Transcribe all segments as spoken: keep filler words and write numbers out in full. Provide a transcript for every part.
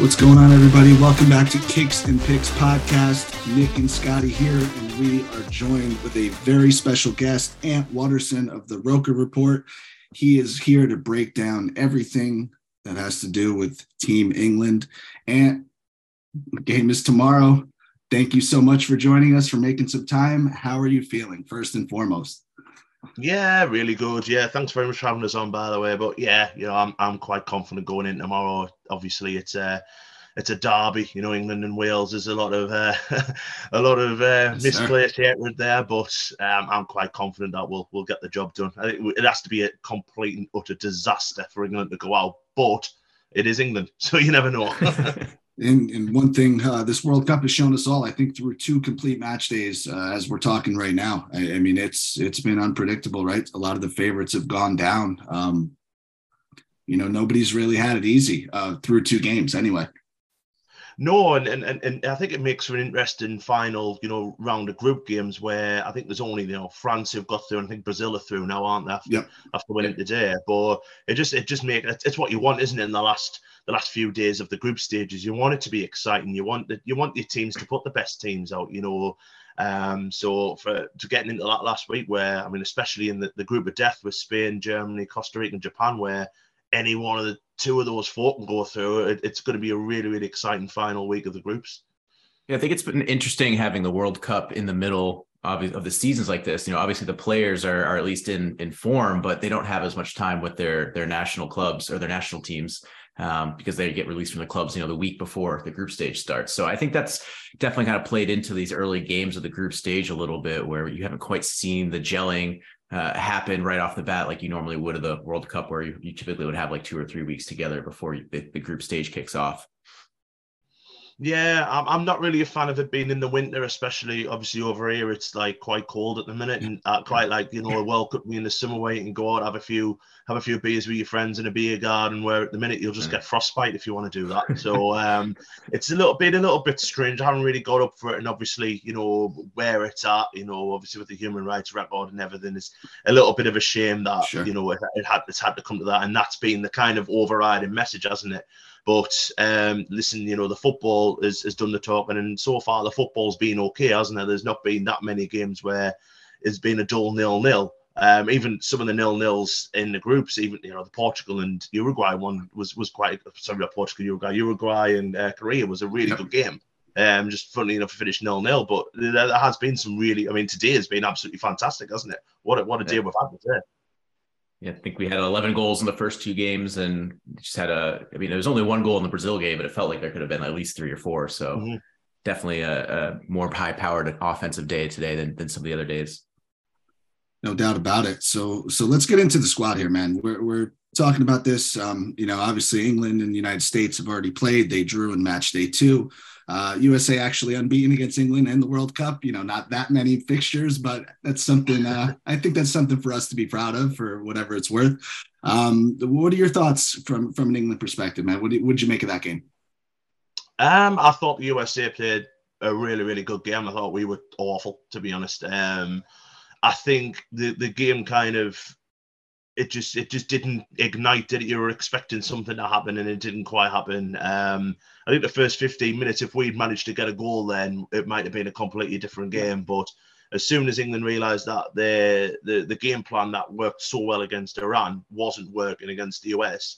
What's going on, everybody? Welcome back to Kicks and Picks podcast. Nick and Scotty here, and we are joined with a very special guest, Ant Waterson of the Roker Report. He is here to break down everything that has to do with Team England. Ant, the game is tomorrow. Thank you so much for joining us, for making some time. How are you feeling, first and foremost? Yeah, really good. Yeah, thanks very much for having us on, by the way. But yeah, you know, I'm I'm quite confident going in tomorrow. Obviously, it's a it's a derby. You know, England and Wales. There's a lot of uh, a lot of uh, yes, misplaced hatred there, but um, I'm quite confident that we'll we'll get the job done. I think it has to be a complete and utter disaster for England to go out, but it is England, so you never know. And, and one thing uh, this World Cup has shown us all, I think, through two complete match days uh, as we're talking right now. I, I mean, it's it's been unpredictable, right? A lot of the favorites have gone down. Um, you know, nobody's really had it easy uh, through two games anyway. No, and, and and I think it makes for an interesting final, you know, round of group games where I think there's only, you know, France who've got through, and I think Brazil are through now, aren't they? After, yep. after winning yep. today. But it just, it just makes, it's what you want, isn't it, in the last... the last few days of the group stages. You want it to be exciting. You want the, you want your teams to put the best teams out, you know. Um, so for to getting into that last week where, I mean, especially in the, the group of death with Spain, Germany, Costa Rica and Japan, where any one of the two of those four can go through, it, it's going to be a really, really exciting final week of the groups. Yeah, I think it's been interesting having the World Cup in the middle of the seasons like this. You know, obviously the players are, are at least in, in form, but they don't have as much time with their, their national clubs or their national teams. Um, because they get released from the clubs, you know, the week before the group stage starts. So I think that's definitely kind of played into these early games of the group stage a little bit, where you haven't quite seen the gelling uh, happen right off the bat like you normally would of the World Cup, where you, you typically would have like two or three weeks together before you, the, the group stage kicks off. Yeah, I'm, I'm not really a fan of it being in the winter, especially obviously over here. It's like quite cold at the minute, and uh, quite like, you know, a World Cup in the summer where you can go out, have a few have a few beers with your friends in a beer garden, where at the minute you'll just get frostbite if you want to do that. So um, it's a little bit a little bit strange. I haven't really got up for it, and obviously, you know, where it's at, you know, obviously with the human rights record and everything, it's a little bit of a shame that, sure, you know, it, it had it's had to come to that, and that's been the kind of overriding message, hasn't it? But um, listen, you know, the football is, has done the talking, and so far the football's been okay, hasn't it? There's not been that many games where it's been a dull nil-nil. Um, even some of the nil-nils in the groups, even, you know, the Portugal and Uruguay one was was quite, sorry, not Portugal, Uruguay, Uruguay and uh, Korea was a really yep. good game. Um, just funnily enough, it finished nil-nil, but there, there has been some really, I mean, today has been absolutely fantastic, hasn't it? What a, what a yeah. day we've had today. Yeah, I think we had eleven goals in the first two games, and just had a, I mean, there was only one goal in the Brazil game, but it felt like there could have been at least three or four. So mm-hmm. definitely a, a more high-powered offensive day today than, than some of the other days. No doubt about it. So so let's get into the squad here, man. We're, we're talking about this. Um, you know, obviously England and the United States have already played. They drew in match day two. Uh, U S A actually unbeaten against England in the World Cup. You know, not that many fixtures, but that's something, uh, I think that's something for us to be proud of, for whatever it's worth. Um, what are your thoughts from, from an England perspective, man? What did you make of that game? Um, I thought the U S A played a really, really good game. I thought we were awful, to be honest. Um, I think the, the game kind of, it just it just didn't ignite, did it? You were expecting something to happen, and it didn't quite happen. Um, I think the first fifteen minutes, if we'd managed to get a goal then, it might have been a completely different game. But as soon as England realised that the, the, the game plan that worked so well against Iran wasn't working against the U S,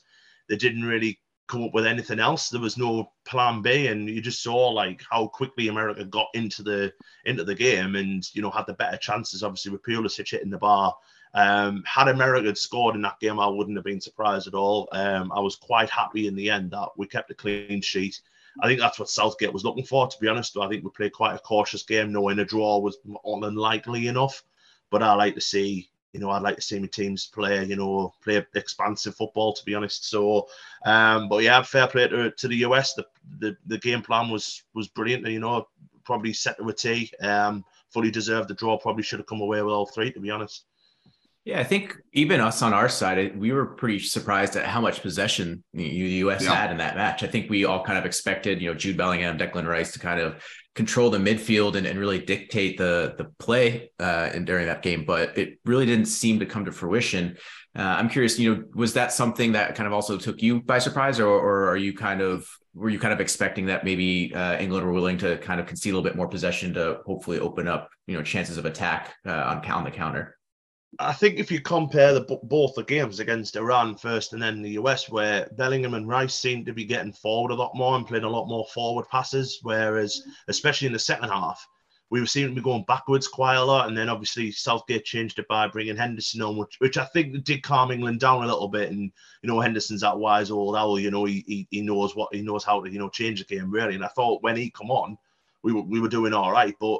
they didn't really come up with anything else. There was no plan B, and you just saw like how quickly America got into the into the game, and, you know, had the better chances, obviously, with Pulisic hitting the bar. Um, had America had scored in that game, I wouldn't have been surprised at all. Um, I was quite happy in the end that we kept a clean sheet. I think that's what Southgate was looking for, to be honest. I think we played quite a cautious game, knowing a draw was unlikely enough. But I like to see, you know, I'd like to see my teams play, you know, play expansive football, to be honest. So, um, but yeah, fair play to, to the U S. The, the the game plan was was brilliant. You know, probably set to a tee. Um, fully deserved the draw. Probably should have come away with all three, to be honest. Yeah, I think even us on our side, we were pretty surprised at how much possession the U S yeah. had in that match. I think we all kind of expected, you know, Jude Bellingham, Declan Rice to kind of control the midfield and, and really dictate the the play uh, in, during that game, but it really didn't seem to come to fruition. Uh, I'm curious, you know, was that something that kind of also took you by surprise, or, or are you kind of were you kind of expecting that maybe uh, England were willing to kind of concede a little bit more possession to hopefully open up, you know, chances of attack uh, on on the counter? I think if you compare the both the games against Iran first and then the U S, where Bellingham and Rice seemed to be getting forward a lot more and playing a lot more forward passes, whereas especially in the second half, we seemed to be going backwards quite a lot. And then obviously Southgate changed it by bringing Henderson on, which, which I think did calm England down a little bit. And, you know, Henderson's that wise old owl, you know, he he, he knows what he knows how to, you know, change the game really. And I thought when he come on, we were, we were doing all right. But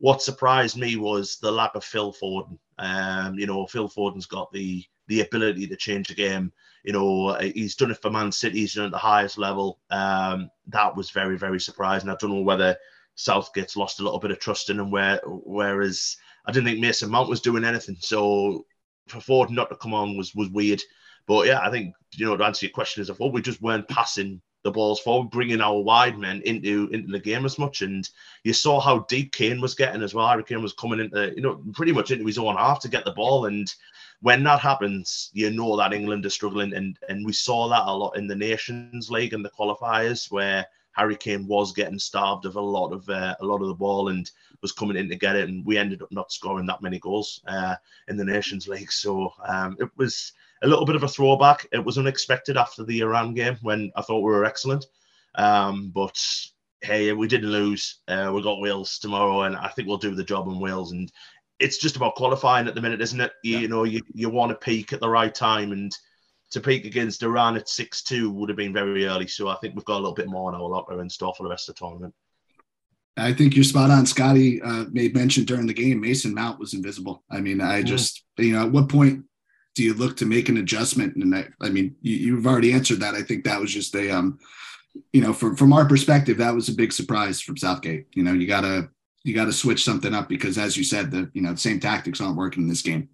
what surprised me was the lack of Phil Foden. Um, you know, Phil Foden's got the the ability to change the game. You know, he's done it for Man City. He's done it at the highest level. Um, that was very, very surprising. I don't know whether Southgate's lost a little bit of trust in him, where, whereas I didn't think Mason Mount was doing anything. So for Foden not to come on was was weird. But, yeah, I think, you know, to answer your question is, I thought we just weren't passing the balls forward, bringing our wide men into into the game as much. And you saw how deep Kane was getting as well. Harry Kane was coming into, you know, pretty much into his own half to get the ball. And when that happens, you know that England are struggling. And, and we saw that a lot in the Nations League and the qualifiers, where Harry Kane was getting starved of a lot of uh, a lot of the ball and was coming in to get it, and we ended up not scoring that many goals uh, in the Nations League. So um, it was a little bit of a throwback. It was unexpected after the Iran game when I thought we were excellent. Um, but hey, we didn't lose. Uh, we got Wales tomorrow, and I think we'll do the job in Wales. And it's just about qualifying at the minute, isn't it? You, yeah. you know, you, you want to peak at the right time, and to peak against Iran at six two would have been very early. So I think we've got a little bit more on our locker in store for the rest of the tournament. I think you're spot on. Scotty uh, made mention during the game, Mason Mount was invisible. I mean, I just, mm. you know, at what point do you look to make an adjustment? And I, I mean, you, you've already answered that. I think that was just a, um, you know, from, from our perspective, that was a big surprise from Southgate. You know, you gotta, you gotta switch something up because, as you said, the, you know, same tactics aren't working in this game.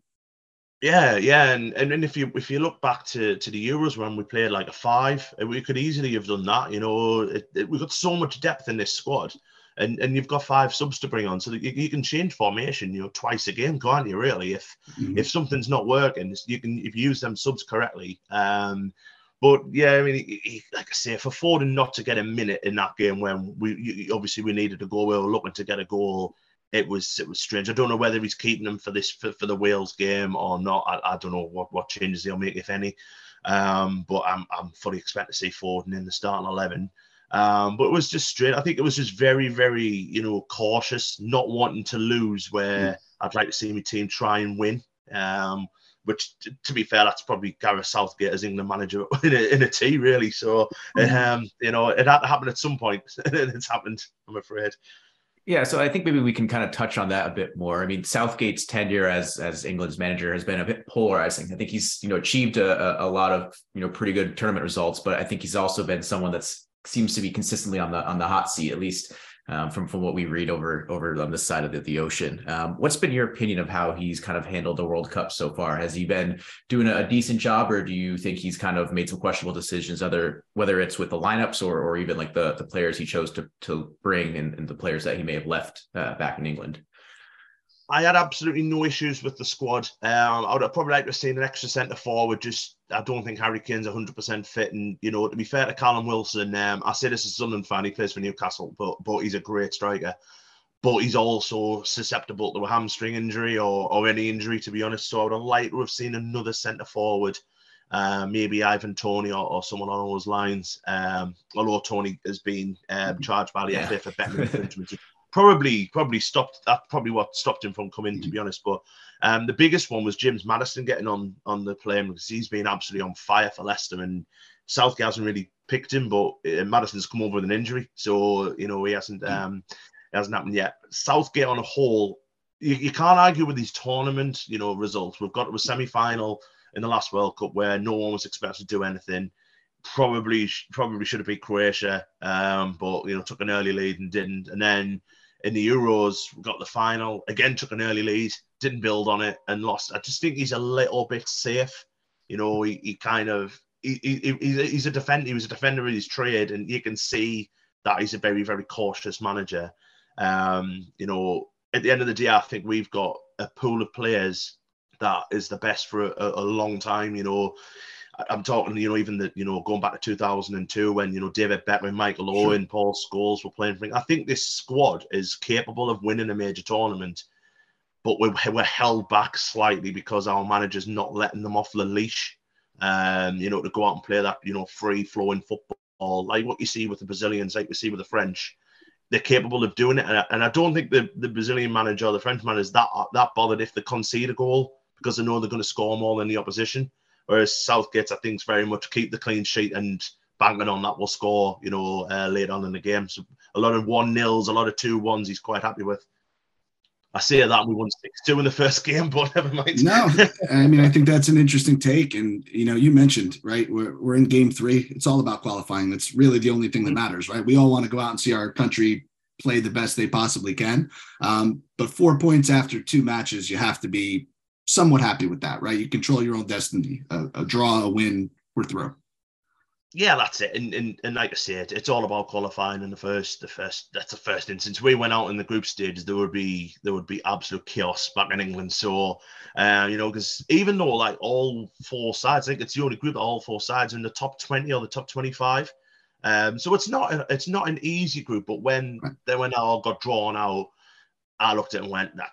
Yeah, yeah, and, and and if you if you look back to, to the Euros when we played like a five, we could easily have done that. You know, it, it, we've got so much depth in this squad, and, and you've got five subs to bring on, so that you, you can change formation, you know, twice a game, can't you? Really, if mm-hmm. if something's not working, you can if you use them subs correctly. Um, but yeah, I mean, he, he, like I say, for Foden not to get a minute in that game when we you, obviously we needed a goal, we were looking to get a goal. It was it was strange. I don't know whether he's keeping them for this for, for the Wales game or not. I, I don't know what, what changes they'll make, if any. Um, but I'm I'm fully expecting to see Foden in the starting eleven. Um, but it was just strange. I think it was just very very you know cautious, not wanting to lose. Where mm. I'd like to see my team try and win. Um, which t- to be fair, that's probably Gareth Southgate as England manager in a, in a tee really. So mm. um, you know it had to happen at some point. It's happened, I'm afraid. Yeah, so I think maybe we can kind of touch on that a bit more. I mean, Southgate's tenure as as England's manager has been a bit polarizing. I think he's, you know, achieved a, a lot of, you know, pretty good tournament results, but I think he's also been someone that seems to be consistently on the on the hot seat, at least um, from from what we read over over on this side of the, the ocean. Um, what's been your opinion of how he's kind of handled the World Cup so far? Has he been doing a decent job, or do you think he's kind of made some questionable decisions, other whether it's with the lineups or or even like the, the players he chose to to bring and, and the players that he may have left uh, back in England? I had absolutely no issues with the squad. Um, I would have probably liked to have seen an extra centre forward. Just I don't think Harry Kane's one hundred percent fit. And, you know, to be fair to Callum Wilson, um, I say this as a Sunderland fan, he plays for Newcastle, but but he's a great striker. But he's also susceptible to a hamstring injury or, or any injury, to be honest. So I would have liked to have seen another centre forward, uh, maybe Ivan Toney or, or someone on those lines. Um, although Toney has been um, charged by the yeah. F A for betting infringement. Probably, probably stopped. That's probably what stopped him from coming, to be honest. But um, the biggest one was James Maddison getting on on the plane because he's been absolutely on fire for Leicester, and Southgate hasn't really picked him. But uh, Madison's come over with an injury, so you know he hasn't. Um, it hasn't happened yet. Southgate on a whole, you, you can't argue with these tournament, you know, results. We've got to a semi-final in the last World Cup where no one was expected to do anything. Probably, probably should have beat Croatia, um, but you know took an early lead and didn't, and then. In the Euros, we got the final, again took an early lead, didn't build on it and lost. I just think he's a little bit safe. You know, he, he kind of, he, he he's a defender, he was a defender in his trade, and you can see that he's a very, very cautious manager. Um, you know, at the end of the day, I think we've got a pool of players that is the best for a, a long time, you know. I'm talking, you know, even the, you know, going back to two thousand two when, you know, David Beckham, Michael sure. Owen, Paul Scholes were playing. I think this squad is capable of winning a major tournament, but we're, we're held back slightly because our manager's not letting them off the leash, um, you know, to go out and play that, you know, free flowing football, like what you see with the Brazilians, like we see with the French. They're capable of doing it. And I, and I don't think the, the Brazilian manager or the French manager is that, that bothered if they concede a goal, because they know they're going to score more than the opposition. Whereas Southgate, I think, is very much keep the clean sheet and banking on that we'll score, you know, uh, later on in the game. So a lot of one-nils, a lot of two-ones he's quite happy with. I say that we won six two in the first game, but never mind. No, I mean, I think that's an interesting take. And, you know, you mentioned, right, we're, we're in game three. It's all about qualifying. That's really the only thing that matters, right? We all want to go out and see our country play the best they possibly can. Um, but four points after two matches, you have to be somewhat happy with that, right? You control your own destiny. A, a draw, a win, we're through. Yeah, that's it. And, and and like I said, it's all about qualifying in the first, the first, that's the first instance. We went out in the group stages, there would be, there would be absolute chaos back in England. So, uh, you know, because even though like all four sides, I think it's the only group that all four sides are in the top twenty or the top twenty-five. Um, so it's not, a, it's not an easy group, but when right. they when they all got drawn out, I looked at it and went, nah,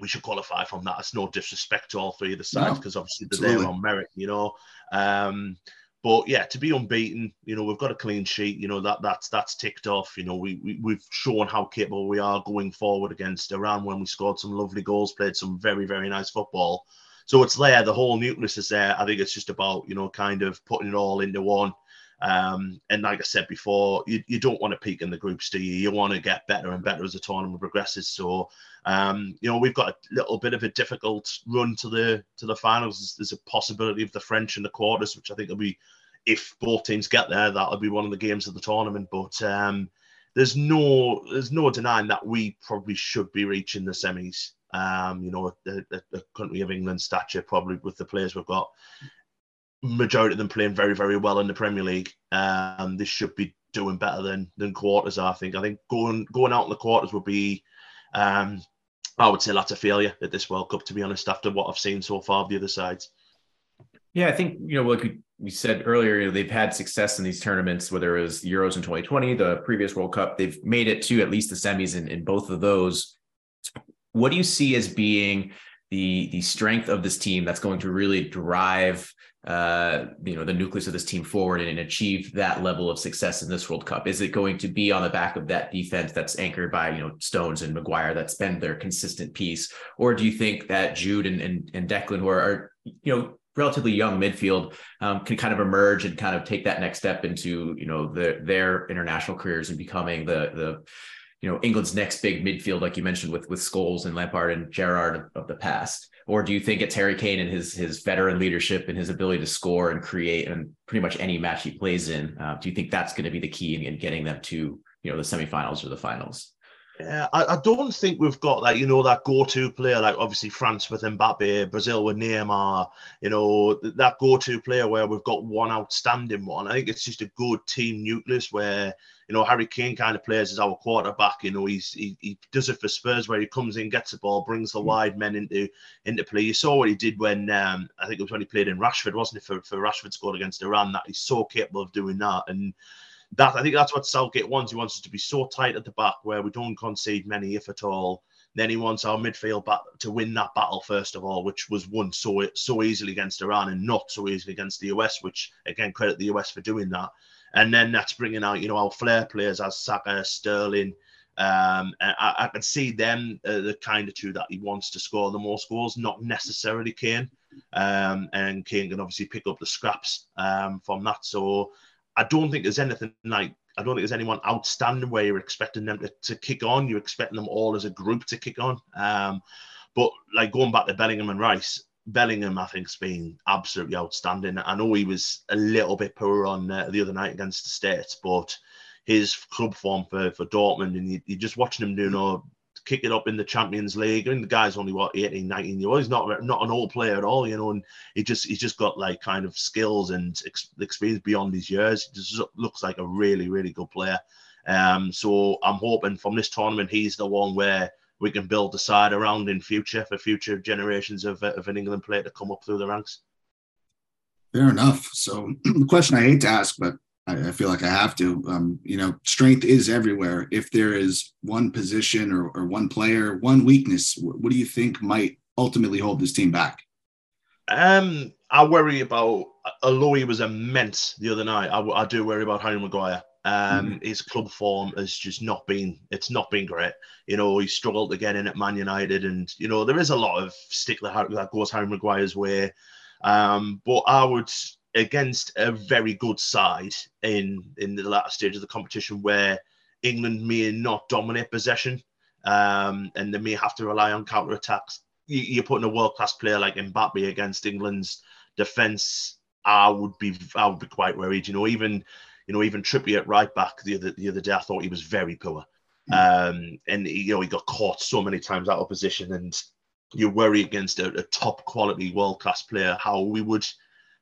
we should qualify from that. It's no disrespect to all three of the sides, because no, obviously they're there on merit, you know. Um, But yeah, to be unbeaten, you know, we've got a clean sheet, you know, that that's that's ticked off. You know, we, we we've shown how capable we are going forward against Iran when we scored some lovely goals, played some very, very nice football. So it's there, the whole nucleus is there. I think it's just about, you know, kind of putting it all into one. Um, and like I said before, you, you don't want to peak in the groups, do you? You want to get better and better as the tournament progresses. So, um, you know, we've got a little bit of a difficult run to the to the finals. There's a possibility of the French in the quarters, which I think will be, if both teams get there, that'll be one of the games of the tournament. But um, there's no there's no denying that we probably should be reaching the semis. Um, you know, the, the, the country of England stature, probably with the players we've got. Majority of them playing very, very well in the Premier League. Um, this should be doing better than than quarters, I think. I think going going out in the quarters would be, um, I would say, that's a failure at this World Cup, to be honest, after what I've seen so far of the other sides. Yeah, I think, you know, like we, we said earlier, you know, they've had success in these tournaments, whether it was the Euros in twenty twenty, the previous World Cup. They've made it to at least the semis in, in both of those. What do you see as being the the strength of this team that's going to really drive Uh, you know, the nucleus of this team forward and, and achieve that level of success in this World Cup? Is it going to be on the back of that defense that's anchored by, you know, Stones and Maguire that's been their consistent piece? Or do you think that Jude and, and, and Declan, who are, are, you know, relatively young midfield, um, can kind of emerge and kind of take that next step into, you know, the, their international careers and becoming the, the, you know, England's next big midfield, like you mentioned, with, with Scholes and Lampard and Gerrard of, of the past? Or do you think it's Harry Kane and his his veteran leadership and his ability to score and create in pretty much any match he plays in? Uh, do you think that's going to be the key in, in getting them to, you know, the semifinals or the finals? Yeah, I, I don't think we've got that, you know, that go-to player, like obviously France with Mbappé, Brazil with Neymar, you know, that go-to player where we've got one outstanding one. I think it's just a good team nucleus where, you know, Harry Kane kind of plays as our quarterback. You know, he's he, he does it for Spurs where he comes in, gets the ball, brings the mm-hmm. wide men into into play. You saw what he did when, um, I think it was when he played in Rashford, wasn't it, for, for Rashford scored against Iran, that he's so capable of doing that. And that, I think that's what Southgate wants. He wants us to be so tight at the back where we don't concede many, if at all. Then he wants our midfield back to win that battle, first of all, which was won so so easily against Iran and not so easily against the U S, which, again, credit the U S for doing that. And then that's bringing out, you know, our flair players as Saka, Sterling. Um, and I, I can see them, uh, the kind of two that he wants to score the most goals, not necessarily Kane. Um, and Kane can obviously pick up the scraps um, from that. So I don't think there's anything like, I don't think there's anyone outstanding where you're expecting them to, to kick on. You're expecting them all as a group to kick on. Um, but like going back to Bellingham and Rice, Bellingham, I think, has been absolutely outstanding. I know he was a little bit poor on uh, the other night against the States, but his club form for, for Dortmund, and you, you're just watching him do, you know, kick it up in the Champions League. I mean, the guy's only, what, eighteen, nineteen years old. He's not not an old player at all, you know, and he just he's just got, like, kind of skills and ex- experience beyond his years. He just looks like a really, really good player. Um, so I'm hoping from this tournament, he's the one where we can build the side around in future for future generations of, of an England player to come up through the ranks. Fair enough. So the question I hate to ask, but I, I feel like I have to, um, you know, strength is everywhere. If there is one position or, or one player, one weakness, what do you think might ultimately hold this team back? Um, I worry about, although he was immense the other night, I, I do worry about Harry Maguire. Um, mm-hmm. His club form has just not been, it's not been great. You know, he struggled to get in at Man United and, you know, there is a lot of stick that, that goes Harry Maguire's way. Um, but I would, against a very good side in, in the latter stage of the competition where England may not dominate possession um, and they may have to rely on counter-attacks, you're putting a world-class player like Mbappé against England's defence, I would be I would be quite worried. You know, even you know even Trippier at right back the other the other day, I thought he was very poor, mm. um, and you know he got caught so many times out of position. And you worry against a, a top-quality world-class player how we would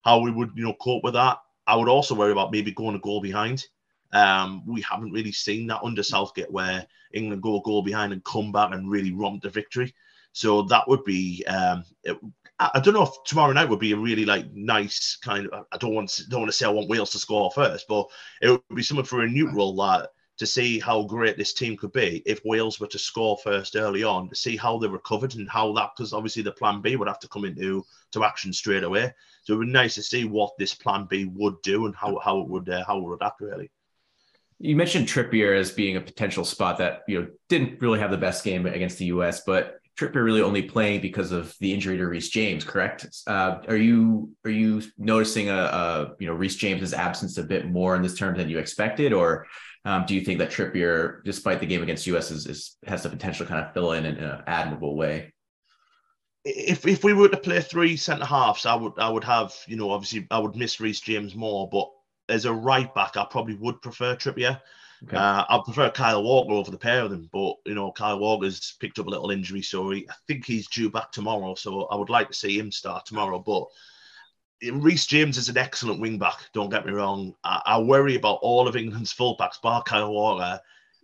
how we would you know cope with that. I would also worry about maybe going a goal behind. Um, we haven't really seen that under Southgate where England go a goal behind and come back and really romp the victory. So that would be, um, it, I don't know if tomorrow night would be a really like nice kind of, I don't want to, don't want to say I want Wales to score first, but it would be something for a neutral uh, to see how great this team could be if Wales were to score first early on, to see how they recovered and how that, because obviously the plan B would have to come into to action straight away. So it would be nice to see what this plan B would do and how, how it would uh, how it would act really. You mentioned Trippier as being a potential spot that, you know, didn't really have the best game against the U S, but Trippier really only playing because of the injury to Reece James, correct? Uh, are you are you noticing a, a you know Reece James's absence a bit more in this term than you expected, or um, do you think that Trippier, despite the game against U S, is, is has the potential to kind of fill in in an admirable way? If if we were to play three centre halves, I would I would have you know obviously I would miss Reece James more, but as a right back, I probably would prefer Trippier. Okay. Uh, I prefer Kyle Walker over the pair of them, but, you know, Kyle Walker's picked up a little injury, so he, I think he's due back tomorrow, so I would like to see him start tomorrow, but Reece James is an excellent wing-back, don't get me wrong. I, I worry about all of England's full-backs, bar Kyle Walker,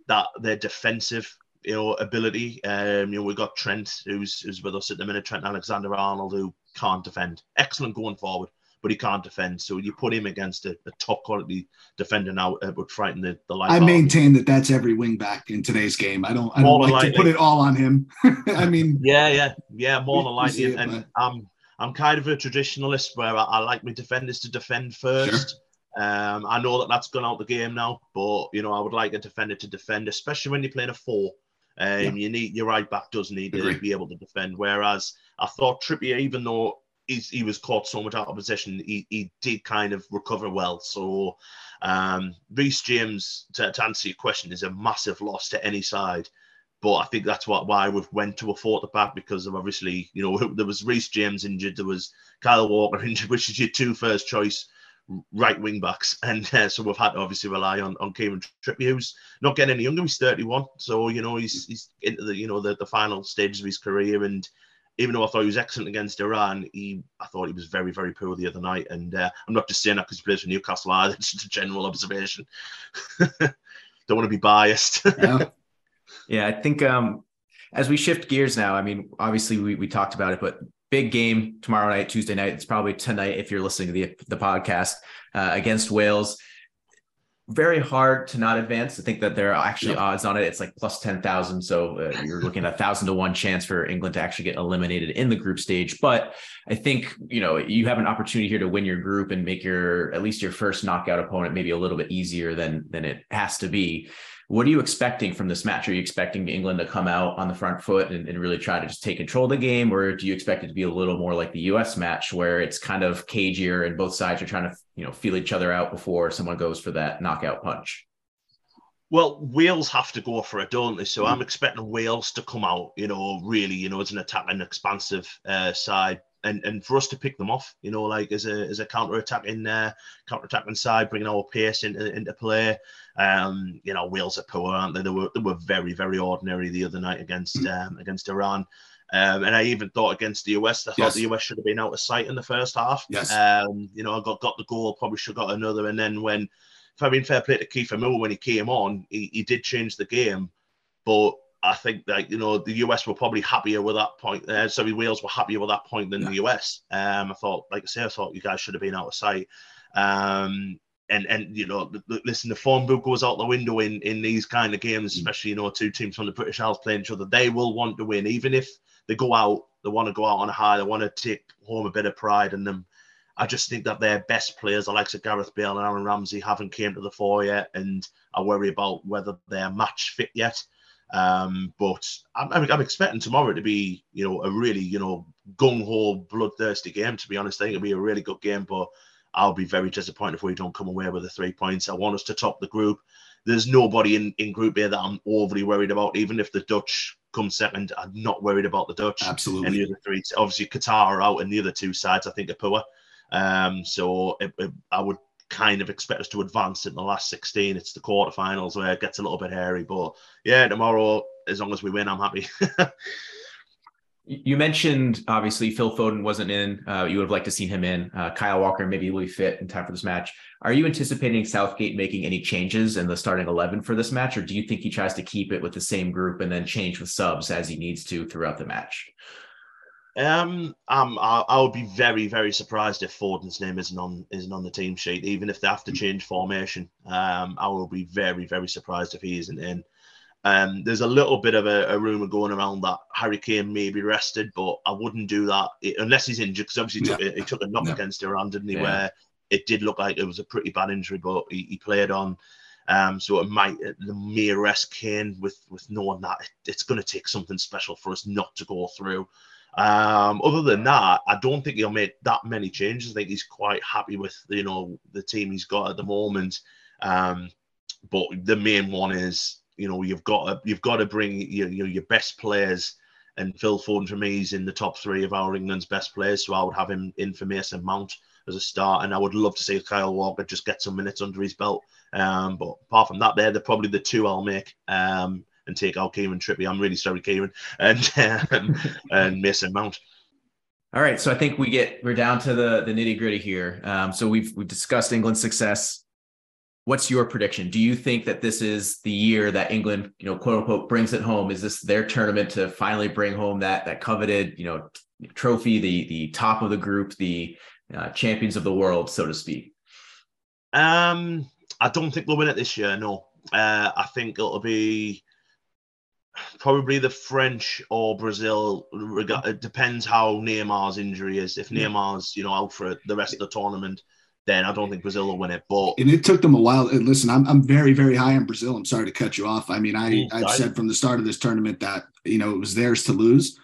that their defensive, you know, ability. Um, you know, we've got Trent, who's, who's with us at the minute, Trent Alexander-Arnold, who can't defend. Excellent going forward, but he can't defend. So you put him against a, a top quality defender now, it would frighten the, the life. I maintain that that's every wing back in today's game. I don't, I don't like lightly. to put it all on him. I mean, yeah, yeah, yeah, more than likely. It, and but... I'm, I'm kind of a traditionalist where I, I like my defenders to defend first. Sure. Um, I know that that's gone out the game now, but you know, I would like a defender to defend, especially when you're playing a four. Um, yeah. You need your right back does need Agreed. to be able to defend. Whereas I thought Trippier, even though he was caught so much out of possession, he, he did kind of recover well. So um, Reece James, to, to answer your question, is a massive loss to any side. But I think that's what, why we've went to a quarterback, because of obviously, you know, there was Reece James injured, there was Kyle Walker injured, which is your two first choice right wing backs. And uh, so we've had to obviously rely on, on Kieran Trippier, who's not getting any younger. He's thirty-one. So, you know, he's, he's into the, you know, the, the final stages of his career. And even though I thought he was excellent against Iran, he I thought he was very, very poor the other night. And uh, I'm not just saying that because he plays for Newcastle either. It's just a general observation. Don't want to be biased. yeah. yeah, I think um, as we shift gears now, I mean, obviously we, we talked about it, but big game tomorrow night, Tuesday night. It's probably tonight if you're listening to the, the podcast uh, against Wales. Very hard to not advance. I think that there are actually yep. odds on it. It's like plus ten thousand. So uh, you're looking at a thousand to one chance for England to actually get eliminated in the group stage. But I think, you know, you have an opportunity here to win your group and make your, at least your first knockout opponent, maybe a little bit easier than, than it has to be. What are you expecting from this match? Are you expecting England to come out on the front foot and, and really try to just take control of the game? Or do you expect it to be a little more like the U S match where it's kind of cagier and both sides are trying to, you know, feel each other out before someone goes for that knockout punch? Well, Wales have to go for it, don't they? So mm. I'm expecting Wales to come out, you know, really, you know, as an attacking, expansive uh, side, and and for us to pick them off, you know, like as a as a counter-attacking uh, counter-attacking side, bringing our pace into into play. Um, you know, Wales are poor, aren't they? They were they were very very ordinary the other night against mm. um, against Iran. Um, and I even thought against the U S, I thought yes. the U S should have been out of sight in the first half. Yes. Um, you know, I got, got the goal, probably should have got another. And then when, if I mean fair play to Kieffer Moore, when he came on, he, he did change the game. But I think that, you know, the U S were probably happier with that point. Uh, sorry, Wales were happier with that point than yeah. the U S. Um, I thought, like I say, I thought you guys should have been out of sight. Um, and, and you know, listen, the form book goes out the window in, in these kind of games, mm. especially, you know, two teams from the British Isles playing each other. They will want to win. Even if they go out, they want to go out on a high. They want to take home a bit of pride in them. I just think that their best players, the likes of Gareth Bale and Aaron Ramsey, haven't came to the fore yet, and I worry about whether they're match fit yet. Um, but I'm, I'm expecting tomorrow to be, you know, a really, you know, gung-ho, bloodthirsty game, to be honest. I think it'll be a really good game, but I'll be very disappointed if we don't come away with the three points. I want us to top the group. There's nobody in, in Group A that I'm overly worried about. Even if the Dutch come second, I'm not worried about the Dutch. Absolutely. And the other three, obviously Qatar are out, and the other two sides, I think, are poor. Um, so it, it, I would kind of expect us to advance in the last sixteen. It's the quarterfinals where it gets a little bit hairy, but yeah, tomorrow, as long as we win, I'm happy. You mentioned, obviously, Phil Foden wasn't in. Uh, you would have liked to see him in. Uh, Kyle Walker, maybe he will be fit in time for this match. Are you anticipating Southgate making any changes in the starting eleven for this match, or do you think he tries to keep it with the same group and then change with subs as he needs to throughout the match? Um, um, I, I would be very, very surprised if Foden's name isn't on isn't on the team sheet, even if they have to change formation. Um, I will be very, very surprised if he isn't in. Um, there's a little bit of a, a rumor going around that Harry Kane may be rested, but I wouldn't do that unless he's injured. Because obviously he took, yeah. he took a knock yeah. against Iran, didn't he? Yeah. Where it did look like it was a pretty bad injury, but he, he played on. Um, so it might, the mere rest Kane with with knowing that it, it's going to take something special for us not to go through. Um, other than that, I don't think he'll make that many changes. I think he's quite happy with, you know, the team he's got at the moment. Um, but the main one is, you know, you've got to, you've got to bring your, your, your best players, and Phil Foden for me is in the top three of our England's best players. So I would have him in for Mason Mount as a start, and I would love to see Kyle Walker just get some minutes under his belt. Um, but apart from that, they're, they're probably the two I'll make. Um, and take out Kieran Trippier. I'm really sorry, Kieran, and um, and Mason Mount. All right, so I think we get we're down to the the nitty gritty here. Um, so we've we've discussed England's success. What's your prediction? Do you think that this is the year that England, you know, quote unquote, brings it home? Is this their tournament to finally bring home that that coveted, you know, trophy, the the top of the group, the uh, champions of the world, so to speak? Um, I don't think they'll win it this year. No, uh, I think it'll be. Probably the French or Brazil. It depends how Neymar's injury is. If Neymar's, you know, out for the rest of the tournament, then I don't think Brazil will win it. But and it took them a while. And listen, I'm I'm very very high on Brazil. I'm sorry to cut you off. I mean, I I've said from the start of this tournament that, you know, it was theirs to lose.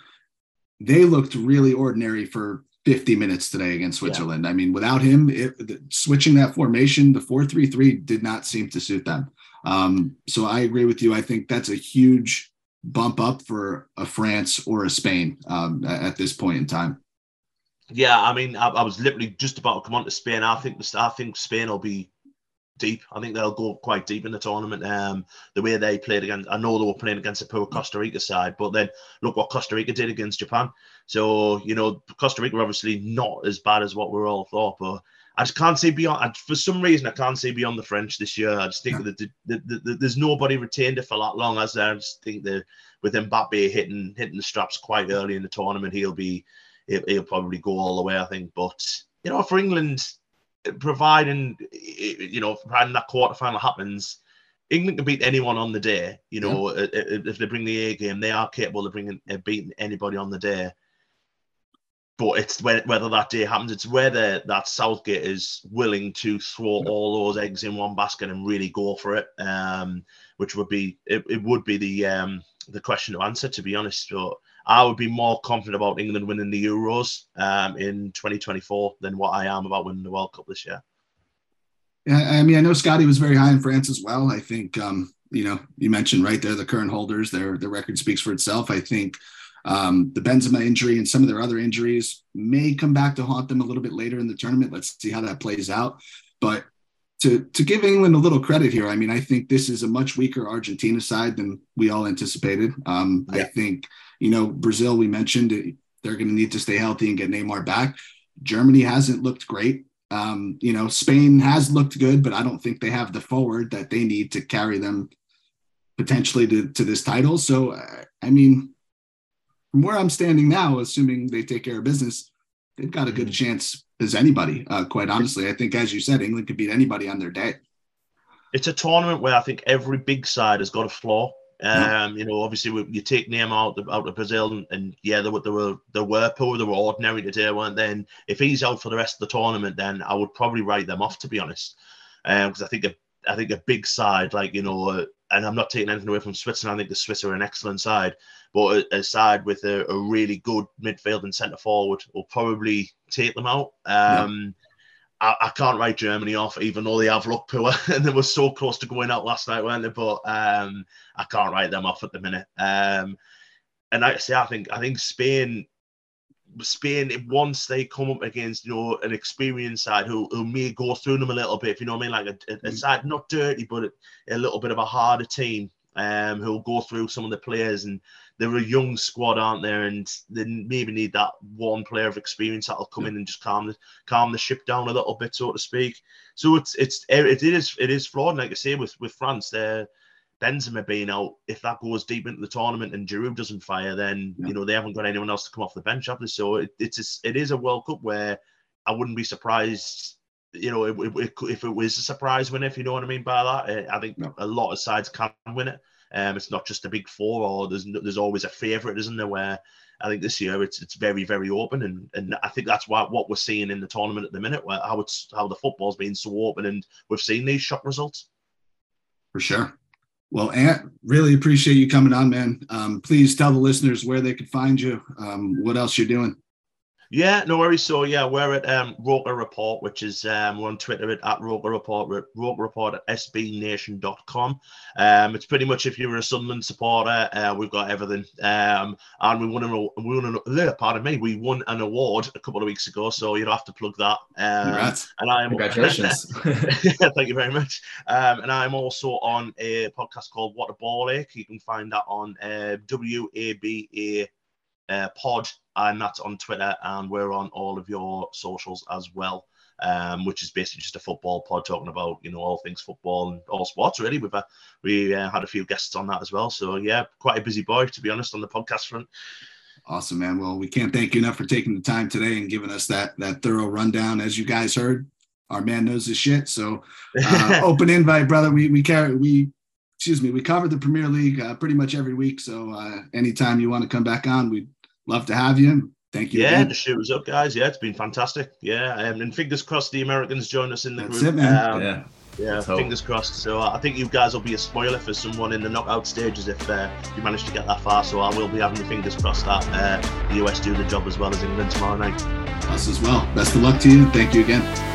They looked really ordinary for fifty minutes today against Switzerland. Yeah. I mean, without him, it, the, switching that formation, the four three three did not seem to suit them. Um, so I agree with you. I think that's a huge bump up for a France or a Spain um, at this point in time. Yeah, I mean, I, I was literally just about to come on to Spain. I think I think Spain will be deep. I think they'll go quite deep in the tournament. Um, the way they played against, I know they were playing against a poor Costa Rica side, but then look what Costa Rica did against Japan. So, you know, Costa Rica obviously not as bad as what we all thought, but I just can't see beyond. I, for some reason, I can't see beyond the French this year. I just think yeah. that the, the, the, there's nobody retained it for that long. As I just think that with Mbappé hitting hitting the straps quite early in the tournament, he'll be he'll, he'll probably go all the way, I think. But you know, for England, providing you know providing that quarterfinal happens, England can beat anyone on the day. You know, yeah. if they bring the A game, they are capable of bringing of beating anybody on the day. But it's whether that day happens. It's whether that Southgate is willing to throw yeah. all those eggs in one basket and really go for it, um, which would be it, it would be the um, the question to answer, to be honest. So I would be more confident about England winning the Euros um, in twenty twenty-four than what I am about winning the World Cup this year. Yeah, I mean, I know Scotty was very high in France as well. I think um, you know you mentioned right there the current holders. Their the record speaks for itself. I think. Um, the Benzema injury and some of their other injuries may come back to haunt them a little bit later in the tournament. Let's see how that plays out. But to, to give England a little credit here, I mean, I think this is a much weaker Argentina side than we all anticipated. Um, yeah. I think, you know, Brazil, we mentioned it, they're going to need to stay healthy and get Neymar back. Germany hasn't looked great. Um, you know, Spain has looked good, but I don't think they have the forward that they need to carry them potentially to, to this title. So, uh, I mean, from where I'm standing now, assuming they take care of business, they've got a good chance as anybody, uh, quite honestly. I think, as you said, England could beat anybody on their day. It's a tournament where I think every big side has got a flaw. Um, you know, obviously, we, you take Neymar out, the, out of Brazil, and, and yeah, they were they were they were poor, they were ordinary today, weren't they? And if he's out for the rest of the tournament, then I would probably write them off, to be honest, because um, I think a, I think a big side like you know, uh, and I'm not taking anything away from Switzerland. I think the Swiss are an excellent side, but a, a side with a, a really good midfield and centre forward will probably take them out. Um, yeah. I, I can't write Germany off, even though they have looked poor and they were so close to going out last night, weren't they? But um, I can't write them off at the minute. Um, and like I say, I think I think Spain, Spain, once they come up against you know an experienced side who who may go through them a little bit, if you know what I mean, like a, a, a side not dirty but a, a little bit of a harder team, um, who'll go through some of the players, and they're a young squad, aren't they? And they maybe need that one player of experience that'll come yeah. in and just calm the calm the ship down a little bit, so to speak. So it's it's it is it is flawed, like I say, with with France. There, Benzema being out, if that goes deep into the tournament and Giroud doesn't fire, then yeah. you know they haven't got anyone else to come off the bench, have they? So it, it's a, it is a World Cup where I wouldn't be surprised. You know, it, it, it, if it was a surprise winner, if you know what I mean by that, I think no. a lot of sides can win it. Um, it's not just a big four, or there's no, there's always a favourite, isn't there? Where I think this year it's it's very very open, and, and I think that's why what we're seeing in the tournament at the minute, where how it's how the football's been so open, and we've seen these shock results. For sure. Well, Ant, really appreciate you coming on, man. Um, please tell the listeners where they could find you, um, what else you're doing. Yeah, no worries. So, yeah, we're at um, Roker Report, which is, um, we're on Twitter at, at Roker Report, we're at Roker Report at s b nation dot com. Um, it's pretty much if you're a Sunderland supporter, uh, we've got everything. Um, and we won, an, we won an, pardon me, we won an award a couple of weeks ago, so you'll have to plug that. Um, Congrats. And I am, Congratulations. Thank you very much. Um, and I'm also on a podcast called What a Ball Ache. You can find that on uh, W A B A Uh, pod, and that's on Twitter, and we're on all of your socials as well, um, which is basically just a football pod talking about you know all things football and all sports really. We've uh, we uh, had a few guests on that as well, so yeah, quite a busy boy, to be honest, on the podcast front. Awesome, man. Well, we can't thank you enough for taking the time today and giving us that that thorough rundown. As you guys heard, our man knows his shit. So uh, open invite, brother. We we carry we. Excuse me. We cover the Premier League uh, pretty much every week. So uh, anytime you want to come back on, we'd love to have you. Thank you. Yeah, the shoot was up, guys. Yeah, it's been fantastic. Yeah, um, and fingers crossed the Americans join us in the That's group. It, man. Um, yeah, yeah fingers crossed. So I think you guys will be a spoiler for someone in the knockout stages if uh, you manage to get that far. So I will be having the fingers crossed that uh, the U S do the job as well as England tomorrow night. Us as well. Best of luck to you. Thank you again.